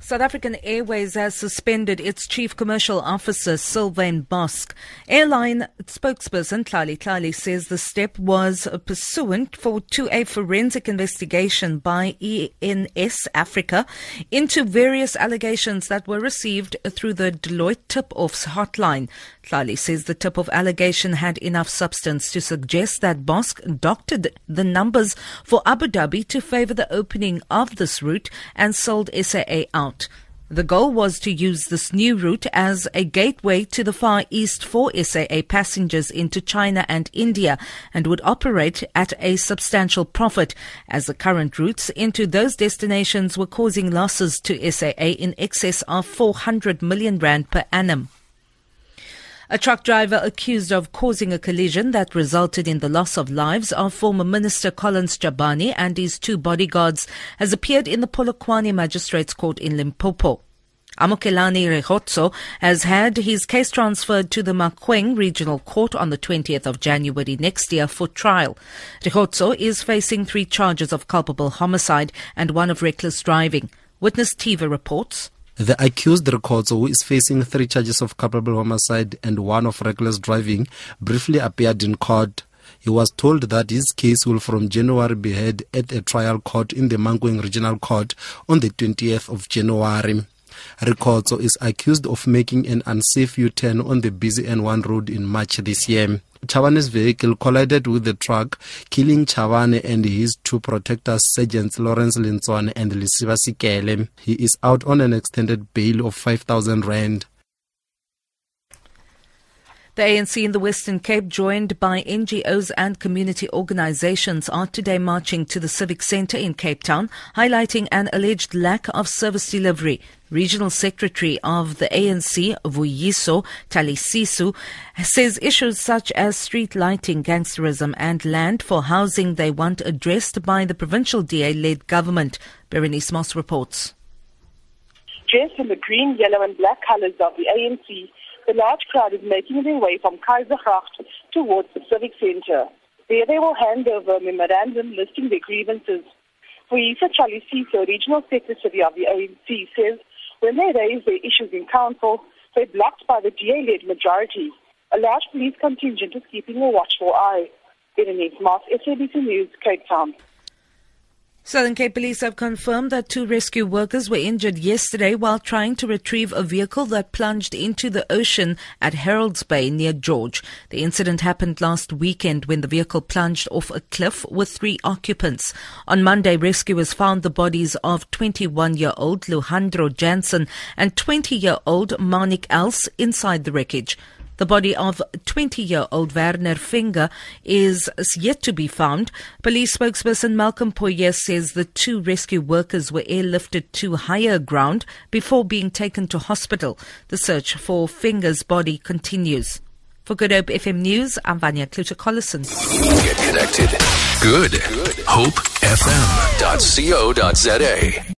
South African Airways has suspended its Chief Commercial Officer, Sylvain Bosc. Airline spokesperson Clalee Clalee says the step was pursuant to a forensic investigation by ENS Africa into various allegations that were received through the Deloitte tip-offs hotline. Clalee says the tip-off allegation had enough substance to suggest that Bosc doctored the numbers for Abu Dhabi to favor the opening of this route and sold SAA out. The goal was to use this new route as a gateway to the Far East for SAA passengers into China and India, and would operate at a substantial profit, as the current routes into those destinations were causing losses to SAA in excess of 400 million rand per annum. A truck driver accused of causing a collision that resulted in the loss of lives of former Minister Collins Chabane and his two bodyguards has appeared in the Polokwane Magistrates Court in Limpopo. Amukelani Rihlotso has had his case transferred to the Makweng Regional Court on the 20th of January next year for trial. Rihlotso is facing 3 charges of culpable homicide and 1 of reckless driving. Witness Tiva reports. The accused Rihlotso, who is facing 3 charges of culpable homicide and 1 of reckless driving, briefly appeared in court. He was told that his case will from January be heard at a trial court in the Manguang Regional Court on the 20th of January. Rihlotso is accused of making an unsafe U-turn on the busy N1 road in March this year. Chabane's vehicle collided with the truck, killing Chabane and his 2 protectors, Sergeants Lawrence Lenzone and Lissiva Sikele. He is out on an extended bail of 5,000 rand. The ANC in the Western Cape, joined by NGOs and community organisations, are today marching to the Civic Centre in Cape Town, highlighting an alleged lack of service delivery. Regional Secretary of the ANC, Vuyiso Talisisu, says issues such as street lighting, gangsterism and land for housing they want addressed by the provincial DA-led government. Berenice Moss reports. Dressed in the green, yellow and black colours of the ANC, the large crowd is making their way from Kaiserhof towards the Civic Centre. There they will hand over a memorandum listing their grievances. Fuisa Charlie Sifo, Regional Secretary of the ANC, says when they raised their issues in council, they're blocked by the DA-led majority. A large police contingent is keeping a watchful eye. Berenice Moss, SABC News, Cape Town. Southern Cape Police have confirmed that 2 rescue workers were injured yesterday while trying to retrieve a vehicle that plunged into the ocean at Harold's Bay near George. The incident happened last weekend when the vehicle plunged off a cliff with 3 occupants. On Monday, rescuers found the bodies of 21-year-old Luhandro Jansen and 20-year-old Manik Els inside the wreckage. The body of 20-year-old Werner Finger is yet to be found. Police spokesperson Malcolm Poyer says the 2 rescue workers were airlifted to higher ground before being taken to hospital. The search for Finger's body continues. For Good Hope FM News, I'm Vanya KluterCollison. Get connected. Good. Hope FM.co.za